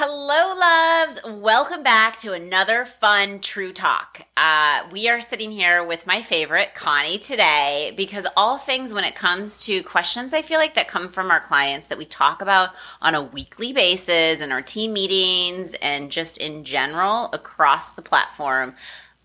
Hello, loves. Welcome back to another fun True Talk. We are sitting here with my favorite, Connie, today, because all things when it comes to questions, I feel like that come from our clients that we talk about on a weekly basis in our team meetings and just in general across the platform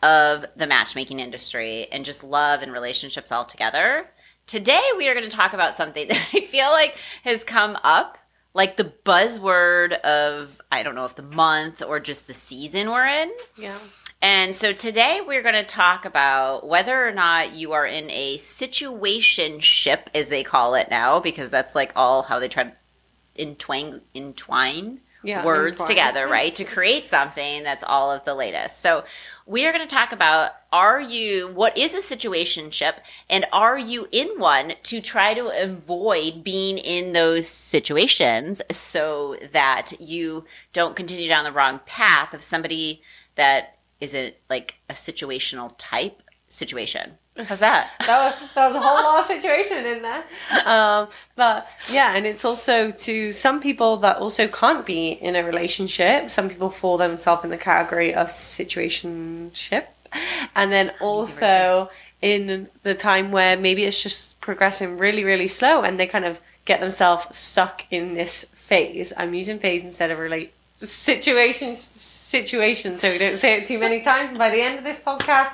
of the matchmaking industry and just love and relationships all together. Today, we are going to talk about something that I feel like has come up like the buzzword of, I don't know if the month or just the season we're in. Yeah. And so today we're going to talk about whether or not you are in a situationship, as they call it now, because that's like all how they try to entwine words together, right? To create something that's all of the latest. So we are going to talk about, what is a situationship, and are you in one to try to avoid being in those situations so that you don't continue down the wrong path of somebody that isn't like a situational type situation? How's that? that was a whole lot of situation in there. But yeah, and it's also to some people that also can't be in a relationship. Some people fall themselves in the category of situationship. And then also in the time where maybe it's just progressing really, really slow and they kind of get themselves stuck in this phase. I'm using phase instead of situation, so we don't say it too many times. And by the end of this podcast,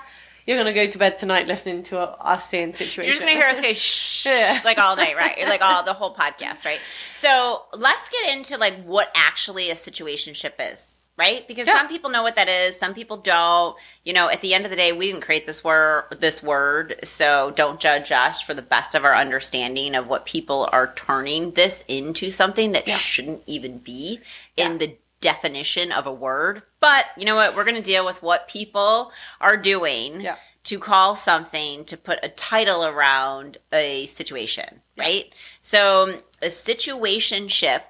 you're going to go to bed tonight listening to us saying situation. You're just going to hear us go shh, like all night, right? Like the whole podcast, right? So let's get into like what actually a situationship is, right? Because some people know what that is. Some people don't. You know, at the end of the day, we didn't create this word. So don't judge us for the best of our understanding of what people are turning this into something that shouldn't even be in the definition of a word. But you know what? We're going to deal with what people are doing to call something, to put a title around a situation, right? So a situationship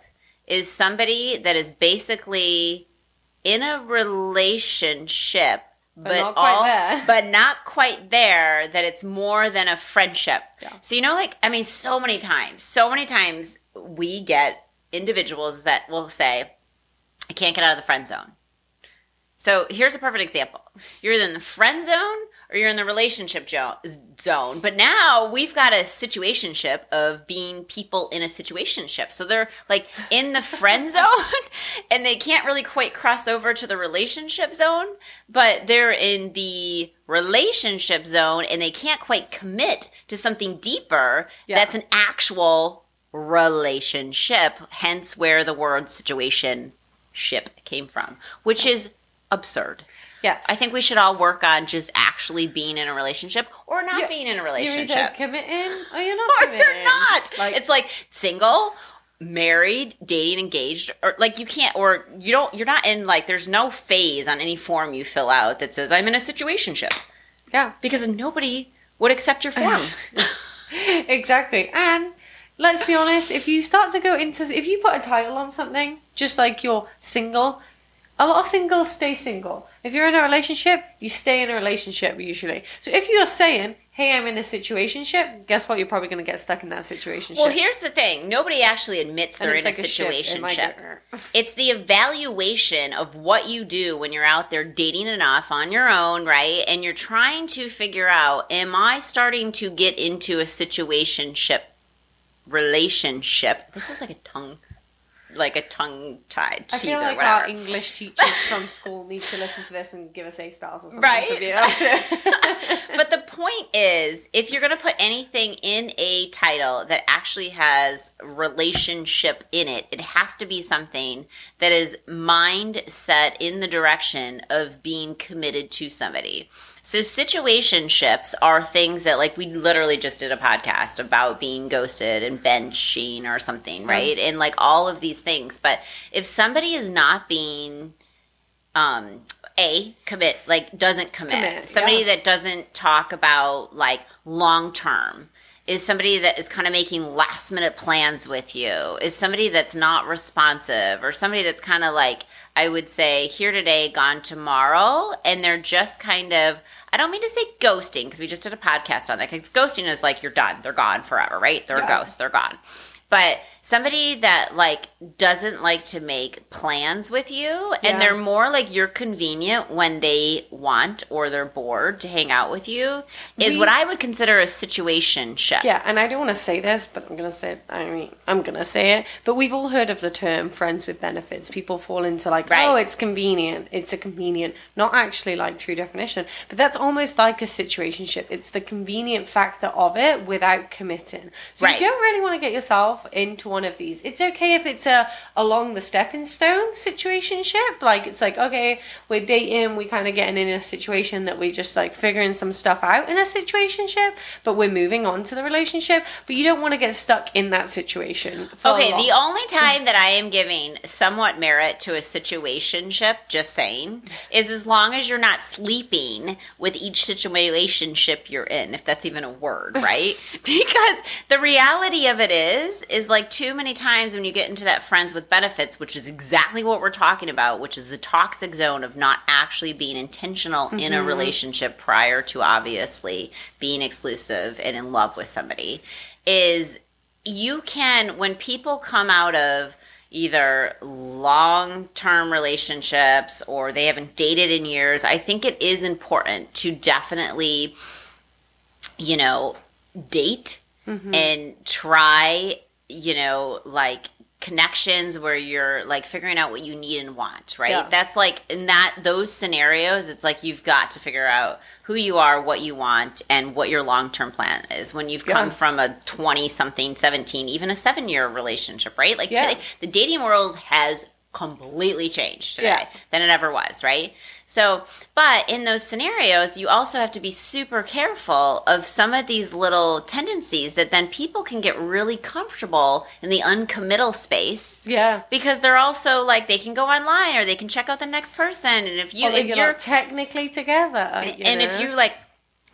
is somebody that is basically in a relationship, but not quite there, that it's more than a friendship. Yeah. So, you know, like, I mean, so many times we get individuals that will say, I can't get out of the friend zone. So here's a perfect example. You're in the friend zone or you're in the relationship zone. But now we've got a situationship of being people in a situationship. So they're like in the friend zone and they can't really quite cross over to the relationship zone, but they're in the relationship zone and they can't quite commit to something deeper that's an actual relationship, hence where the word situationship came from, which is absurd. Yeah. I think we should all work on just actually being in a relationship or not being in a relationship. You're either committing or you're not committing. Or you're not. Like, it's like single, married, dating, engaged, or like you can't, or you don't, you're not in like, there's no phase on any form you fill out that says I'm in a situationship. Yeah. Because nobody would accept your form. Exactly. And let's be honest, if you put a title on something, just like you're single, a lot of singles stay single. If you're in a relationship, you stay in a relationship usually. So if you're saying, hey, I'm in a situationship, guess what? You're probably going to get stuck in that situationship. Well, here's the thing. Nobody actually admits they're in a situationship. It's the evaluation of what you do when you're out there dating enough on your own, right? And you're trying to figure out, am I starting to get into a situationship relationship? This is like a tongue tied teaser. I feel like our English teachers from school need to listen to this and give us A stars or something. Right. But the point point is, if you're going to put anything in a title that actually has relationship in it, it has to be something that is mindset in the direction of being committed to somebody. So situationships are things that, like, we literally just did a podcast about being ghosted and benching or something, right? Mm-hmm. And like all of these things. But if somebody is not being doesn't commit. Somebody that doesn't talk about like long term, is somebody that is kind of making last minute plans with you, is somebody that's not responsive, or somebody that's kind of like, I would say, here today, gone tomorrow. And they're just kind of, I don't mean to say ghosting, because we just did a podcast on that, because ghosting is like you're done, they're gone forever, right? They're a ghost, they're gone. But somebody that like doesn't like to make plans with you, and they're more like you're convenient when they want or they're bored to hang out with you, is what I would consider a situationship. Yeah, and I don't want to say this, but I'm going to say it. I mean, I'm going to say it. But we've all heard of the term friends with benefits. People fall into like, oh, it's convenient. It's a convenient, not actually like true definition. But that's almost like a situationship. It's the convenient factor of it without committing. So you don't really want to get yourself into one of these. It's okay if it's a along the stepping stone situationship, like it's like, okay, we're dating, we're kind of getting in a situation that we're just like figuring some stuff out in a situationship, but we're moving on to the relationship. But you don't want to get stuck in that situation. Okay, the only time that I am giving somewhat merit to a situationship, just saying, is as long as you're not sleeping with each situationship you're in, if that's even a word, right? Because the reality of it is like too many times when you get into that friends with benefits, which is exactly what we're talking about, which is the toxic zone of not actually being intentional in a relationship prior to obviously being exclusive and in love with somebody, is you can, when people come out of either long-term relationships or they haven't dated in years, I think it is important to definitely, you know, date. Mm-hmm. And try, you know, like connections where you're like figuring out what you need and want, right? Yeah. That's like in that those scenarios, it's like you've got to figure out who you are, what you want, and what your long-term plan is. When you've come from a 20-something, 17, even a 7-year relationship, right? Like today, the dating world has completely changed today than it ever was, right? So, but in those scenarios, you also have to be super careful of some of these little tendencies that then people can get really comfortable in the uncommittal space. Yeah. Because they're also like, they can go online or they can check out the next person. And if you, if you're like technically together. And if you like,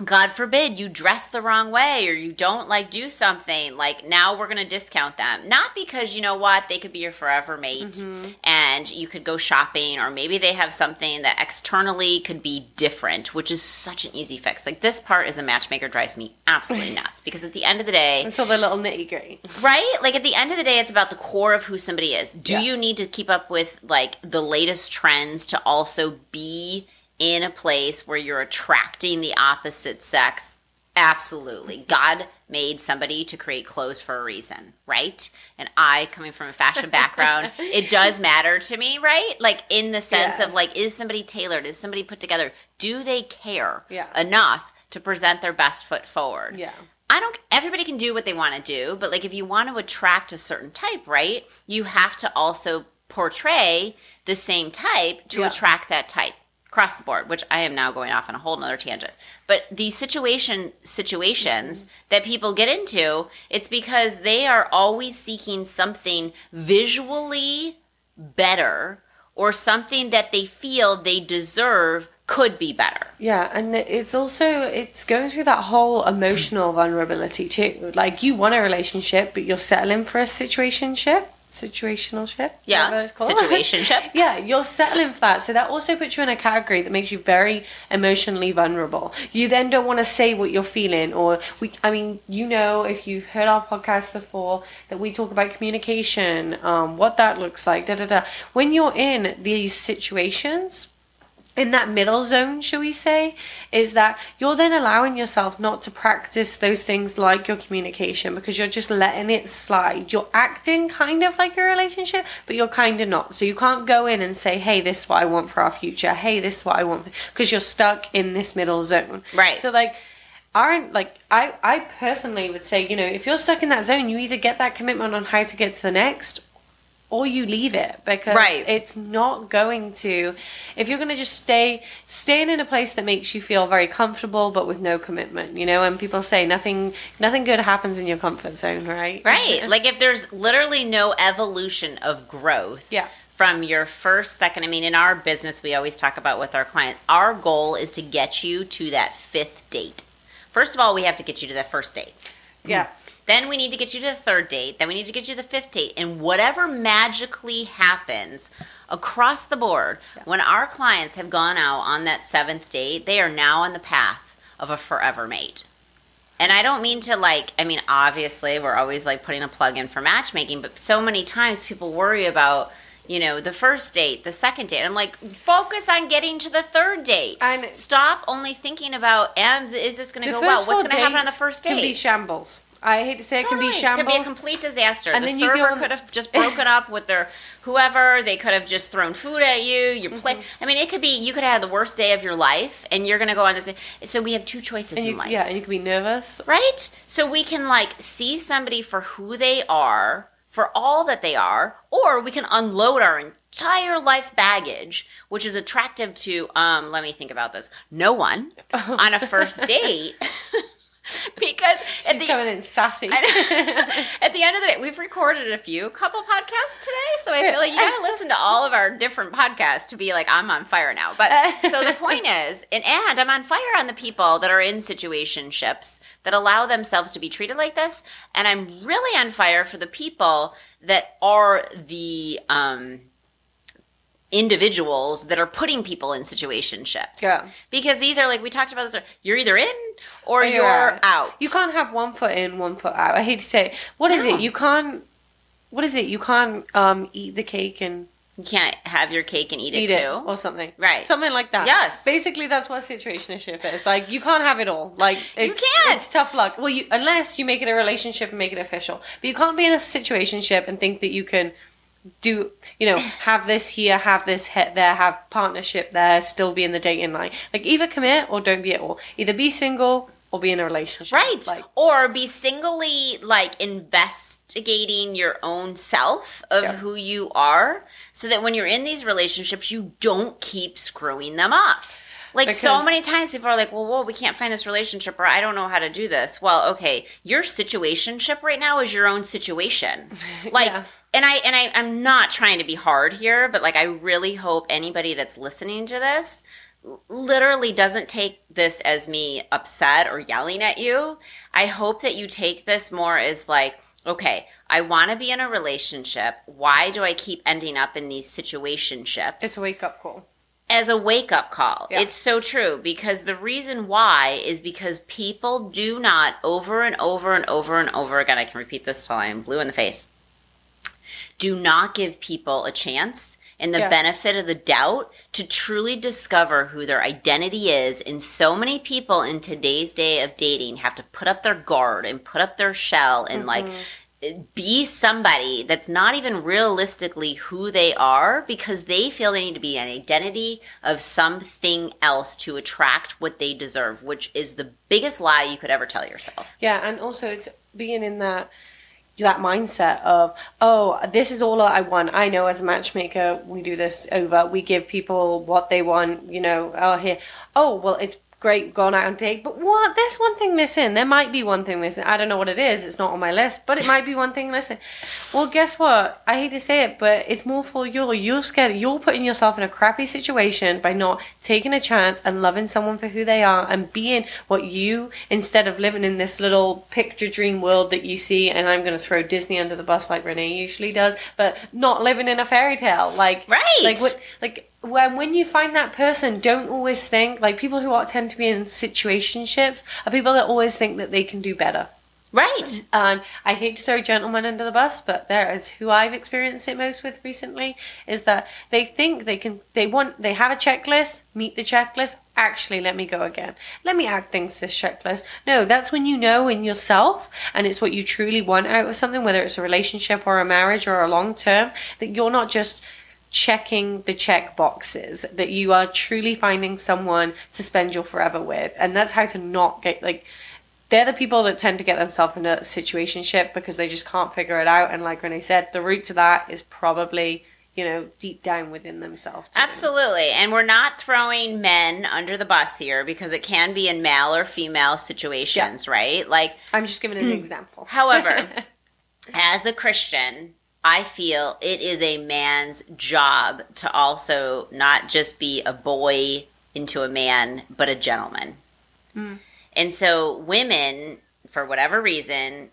God forbid, you dress the wrong way or you don't like do something, like now we're going to discount them. Not because, you know what, they could be your forever mate and you could go shopping, or maybe they have something that externally could be different, which is such an easy fix. Like this part as a matchmaker drives me absolutely nuts, because at the end of the day... It's all the little nitty gritty. Right? Like at the end of the day, it's about the core of who somebody is. Do you need to keep up with like the latest trends to also be... in a place where you're attracting the opposite sex? Absolutely. God made somebody to create clothes for a reason, right? And I, coming from a fashion background, it does matter to me, right? Like in the sense of like, is somebody tailored? Is somebody put together? Do they care enough to present their best foot forward? Yeah. I don't, everybody can do what they want to do, but like if you want to attract a certain type, right, you have to also portray the same type to attract that type. Across the board, which I am now going off on a whole nother tangent. But these situations that people get into, it's because they are always seeking something visually better or something that they feel they deserve could be better. Yeah, and it's also, it's going through that whole emotional vulnerability too. Like you want a relationship, but you're settling for a situationship. Situationalship. Yeah. Situationship. Yeah, you're settling for that. So that also puts you in a category that makes you very emotionally vulnerable. You then don't want to say what you're feeling, or you know, if you've heard our podcast before, that we talk about communication, what that looks like, When you're in these situations, in that middle zone, shall we say, is that you're then allowing yourself not to practice those things like your communication, because you're just letting it slide. You're acting kind of like your relationship, but you're kind of not. So you can't go in and say, hey, this is what I want for our future. Hey, this is what I want, because you're stuck in this middle zone. Right. So like, aren't, like, I personally would say, you know, if you're stuck in that zone, you either get that commitment on how to get to the next, or you leave it, because it's not going to, if you're going to just staying in a place that makes you feel very comfortable but with no commitment, you know, and people say nothing good happens in your comfort zone, right? Like, if there's literally no evolution of growth from your first, second, I mean, in our business, we always talk about with our client, our goal is to get you to that fifth date. First of all, we have to get you to that first date. Yeah. Then we need to get you to the third date. Then we need to get you to the fifth date. And whatever magically happens across the board, when our clients have gone out on that seventh date, they are now on the path of a forever mate. And I don't mean to, like, I mean, obviously, we're always, like, putting a plug in for matchmaking, but so many times people worry about, you know, the first date, the second date. I'm like, focus on getting to the third date. And stop only thinking about, is this going to go well? What's going to happen on the first date? It can be shambles. I hate to say it, can be shambles. It can be a complete disaster. And the server could have just broken up with their whoever. They could have just thrown food at you. Your plate. I mean, it could be, you could have the worst day of your life, and you're going to go on this. So we have two choices in life. Yeah, and you could be nervous. Right? So we can, like, see somebody for who they are, for all that they are, or we can unload our entire life baggage, which is attractive to, let me think about this, no one on a first date. Because she's coming in sassy. At the end of the day, we've recorded a couple podcasts today, so I feel like you got to listen to all of our different podcasts to be like, I'm on fire now. But so the point is, and I'm on fire on the people that are in situationships that allow themselves to be treated like this, and I'm really on fire for the people that are the individuals that are putting people in situationships. Yeah. Because either, like we talked about this, you're either in or you're out. You can't have one foot in, one foot out. I hate to say it. You can't eat the cake and... You can't have your cake and eat it too. Or something. Right. Something like that. Yes. Basically, that's what situationship is. Like, you can't have it all. Like, it's tough luck. Well, unless you make it a relationship and make it official. But you can't be in a situationship and think that you can... do, you know, have this here, have this there, have partnership there, still be in the dating line. Like, either commit or don't be at all. Either be single or be in a relationship. Right. Like, or be singly, like, investigating your own self of who you are, so that when you're in these relationships, you don't keep screwing them up. Like, because so many times people are like, well, we can't find this relationship, or I don't know how to do this. Well, okay, your situationship right now is your own situation. Like, And I'm not trying to be hard here, but, like, I really hope anybody that's listening to this literally doesn't take this as me upset or yelling at you. I hope that you take this more as, like, okay, I want to be in a relationship. Why do I keep ending up in these situationships? It's a wake-up call. As a wake-up call. Yeah. It's so true, because the reason why is because people do not, over and over and over and over again, I can repeat this till I am blue in the face, do not give people a chance and the benefit of the doubt to truly discover who their identity is. And so many people in today's day of dating have to put up their guard and put up their shell and like be somebody that's not even realistically who they are, because they feel they need to be an identity of something else to attract what they deserve, which is the biggest lie you could ever tell yourself. Yeah, and also it's being in that mindset of, oh, this is all I want. I know as a matchmaker, we do this over. We give people what they want, you know, it's great gone out on date, but what? There's one thing missing. There might be one thing missing. I don't know what it is. It's not on my list, but it might be one thing missing. Well, guess what? I hate to say it, but it's more for you. You're scared. You're putting yourself in a crappy situation by not taking a chance and loving someone for who they are and being what you, instead of living in this little picture dream world that you see, and I'm going to throw Disney under the bus like Renee usually does, but not living in a fairy tale. Like, right. Like, what, like, when you find that person, don't always think, like, people who tend to be in situationships are people that always think that they can do better. Right. And I hate to throw gentlemen under the bus, but there is who I've experienced it most with recently, is that they think they have a checklist, meet the checklist, actually, let me go again. Let me add things to this checklist. No, that's when you know in yourself, and it's what you truly want out of something, whether it's a relationship or a marriage or a long term, that you're not just checking the check boxes, that you are truly finding someone to spend your forever with. And that's how to not get, like, they're the people that tend to get themselves in a situationship because they just can't figure it out. And like Renee said, the root to that is probably, you know, deep down within themselves. Absolutely. And we're not throwing men under the bus here, because it can be in male or female situations, right? Like, I'm just giving an example. However, as a Christian, I feel it is a man's job to also not just be a boy into a man, but a gentleman. Mm. And so women, for whatever reason,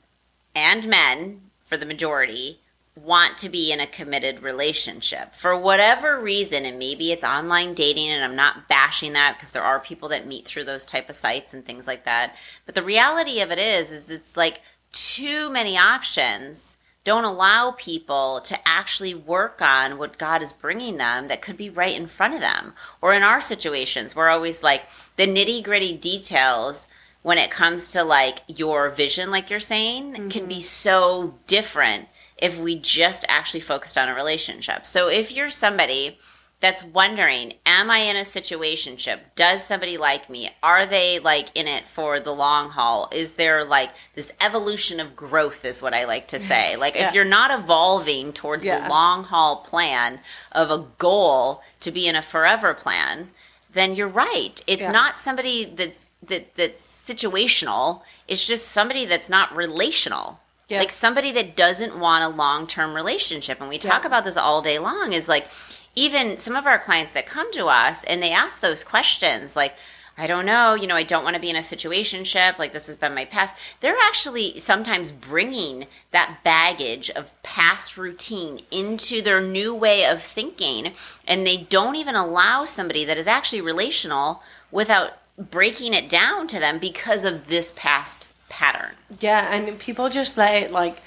and men, for the majority, want to be in a committed relationship. For whatever reason, and maybe it's online dating, and I'm not bashing that, because there are people that meet through those type of sites and things like that. But the reality of it is it's like too many options don't allow people to actually work on what God is bringing them that could be right in front of them. Or in our situations, we're always like the nitty-gritty details when it comes to like your vision, like you're saying, can be so different if we just actually focused on a relationship. So if you're somebody that's wondering, am I in a situationship? Does somebody like me? Are they like in it for the long haul? Is there like this evolution of growth, is what I like to say. Like if you're not evolving towards the long haul plan of a goal to be in a forever plan, then you're right. It's not somebody that's situational. It's just somebody that's not relational. Yep. Like somebody that doesn't want a long-term relationship. And we talk about this all day long, is like, even some of our clients that come to us and they ask those questions like, I don't know, you know, I don't want to be in a situationship, like this has been my past. They're actually sometimes bringing that baggage of past routine into their new way of thinking, and they don't even allow somebody that is actually relational without breaking it down to them because of this past pattern. Yeah, and people just let it like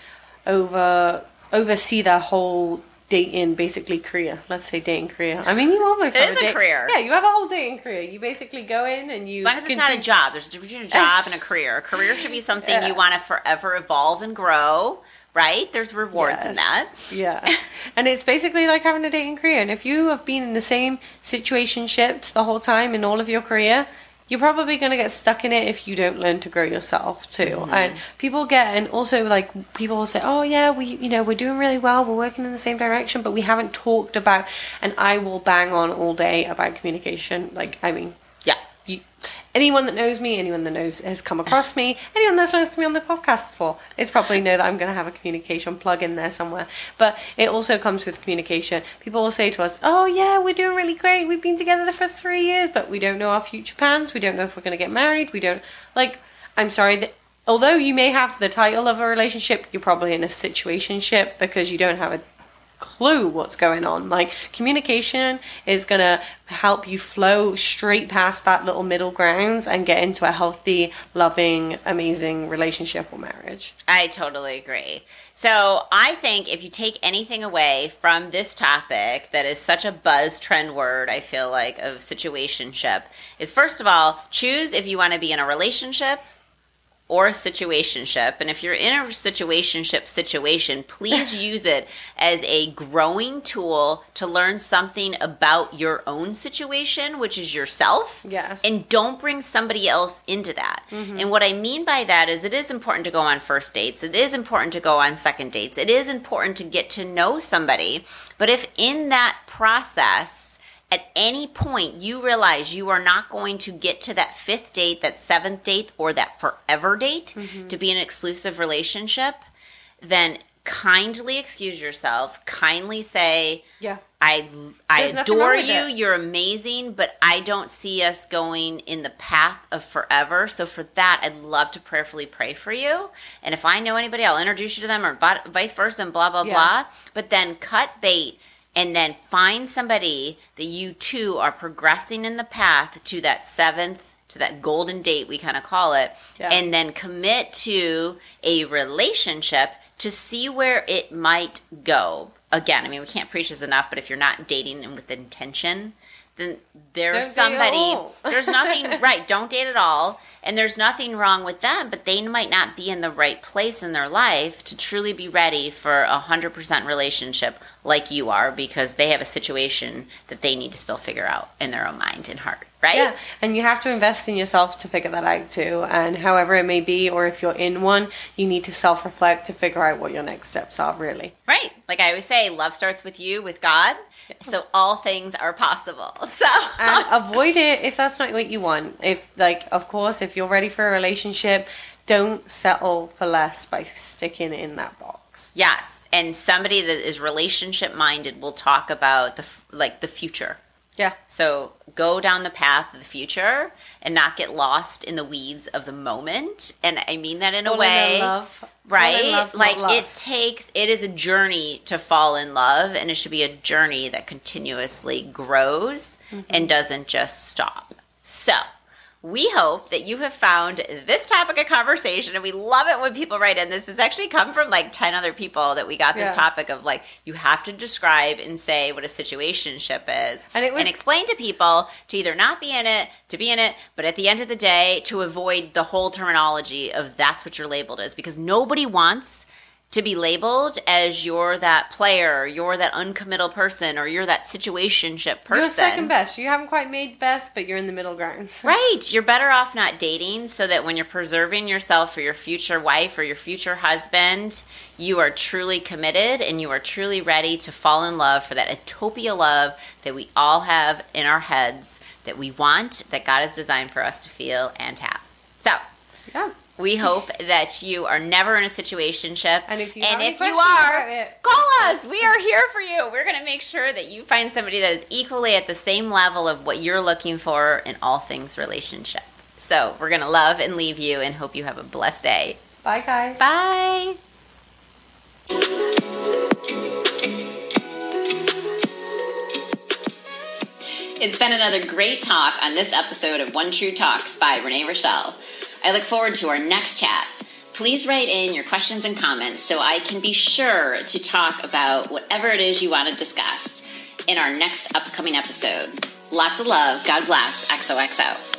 oversee their whole dating, basically career. Let's say dating career. I mean, you almost have a career. Yeah, you have a whole dating career. You basically go in and you, as long as it's not a job. There's a difference between a job and a career. A career should be something you want to forever evolve and grow, right? There's rewards in that. Yeah. And it's basically like having a dating career. And if you have been in the same situationships the whole time in all of your career, you're probably going to get stuck in it if you don't learn to grow yourself too. And people get, and also like people will say, oh yeah, we're doing really well. We're working in the same direction, but we haven't talked about, and I will bang on all day about communication. Like, I mean, anyone that knows me, anyone that knows has come across me, anyone that's listened to me on the podcast before is probably know that I'm going to have a communication plug in there somewhere. But it also comes with communication. People will say to us, oh yeah, we're doing really great. We've been together for 3 years, but we don't know our future plans. We don't know if we're going to get married. We don't, like, I'm sorry, that although you may have the title of a relationship, you're probably in a situationship because you don't have a clue what's going on. Like, communication is gonna help you flow straight past that little middle grounds and get into a healthy, loving, amazing relationship or marriage. I totally agree. So I think if you take anything away from this topic that is such a buzz trend word, I feel like, of situationship, is first of all, choose if you want to be in a relationship or a situationship. And if you're in a situationship situation, please use it as a growing tool to learn something about your own situation, which is yourself. Yes. And don't bring somebody else into that. Mm-hmm. And what I mean by that is, it is important to go on first dates. It is important to go on second dates. It is important to get to know somebody. But if in that process, at any point you realize you are not going to get to that 5th date, that 7th date, or that forever date to be an exclusive relationship, then kindly excuse yourself, kindly say, I adore you, you're amazing, but I don't see us going in the path of forever. So for that, I'd love to prayerfully pray for you. And if I know anybody, I'll introduce you to them, or vice versa, and blah, blah, blah. But then cut bait. And then find somebody that you two are progressing in the path to that 7th, to that golden date, we kind of call it, and then commit to a relationship to see where it might go. Again, I mean, we can't preach this enough, but if you're not dating with intention, then there's somebody, there's nothing, right, don't date at all. And there's nothing wrong with them, but they might not be in the right place in their life to truly be ready for a 100% relationship like you are, because they have a situation that they need to still figure out in their own mind and heart, right? Yeah, and you have to invest in yourself to figure that out too. And however it may be, or if you're in one, you need to self-reflect to figure out what your next steps are, really. Right. Like I always say, love starts with you, with God. So all things are possible. So and avoid it if that's not what you want. If, like, of course, if you're ready for a relationship, don't settle for less by sticking in that box. Yes, and somebody that is relationship minded will talk about the future. Yeah. So go down the path of the future and not get lost in the weeds of the moment. And I mean that in a way, right? Like it is a journey to fall in love, and it should be a journey that continuously grows and doesn't just stop. So we hope that you have found this topic of conversation, and we love it when people write in. This has actually come from like 10 other people that we got this topic of, like, you have to describe and say what a situationship is and explain to people to either not be in it, to be in it, but at the end of the day, to avoid the whole terminology of that's what you're labeled as, because nobody wants to be labeled as you're that player, you're that uncommittal person, or you're that situationship person. You're second best. You haven't quite made best, but you're in the middle ground. Right. You're better off not dating, so that when you're preserving yourself for your future wife or your future husband, you are truly committed and you are truly ready to fall in love for that utopia love that we all have in our heads, that we want, that God has designed for us to feel and have. So, yeah. We hope that you are never in a situationship. And if you are, call us. We are here for you. We're going to make sure that you find somebody that is equally at the same level of what you're looking for in all things relationship. So we're going to love and leave you and hope you have a blessed day. Bye, guys. Bye. It's been another great talk on this episode of One True Talks by Renee Richel. I look forward to our next chat. Please write in your questions and comments so I can be sure to talk about whatever it is you want to discuss in our next upcoming episode. Lots of love. God bless. XOXO.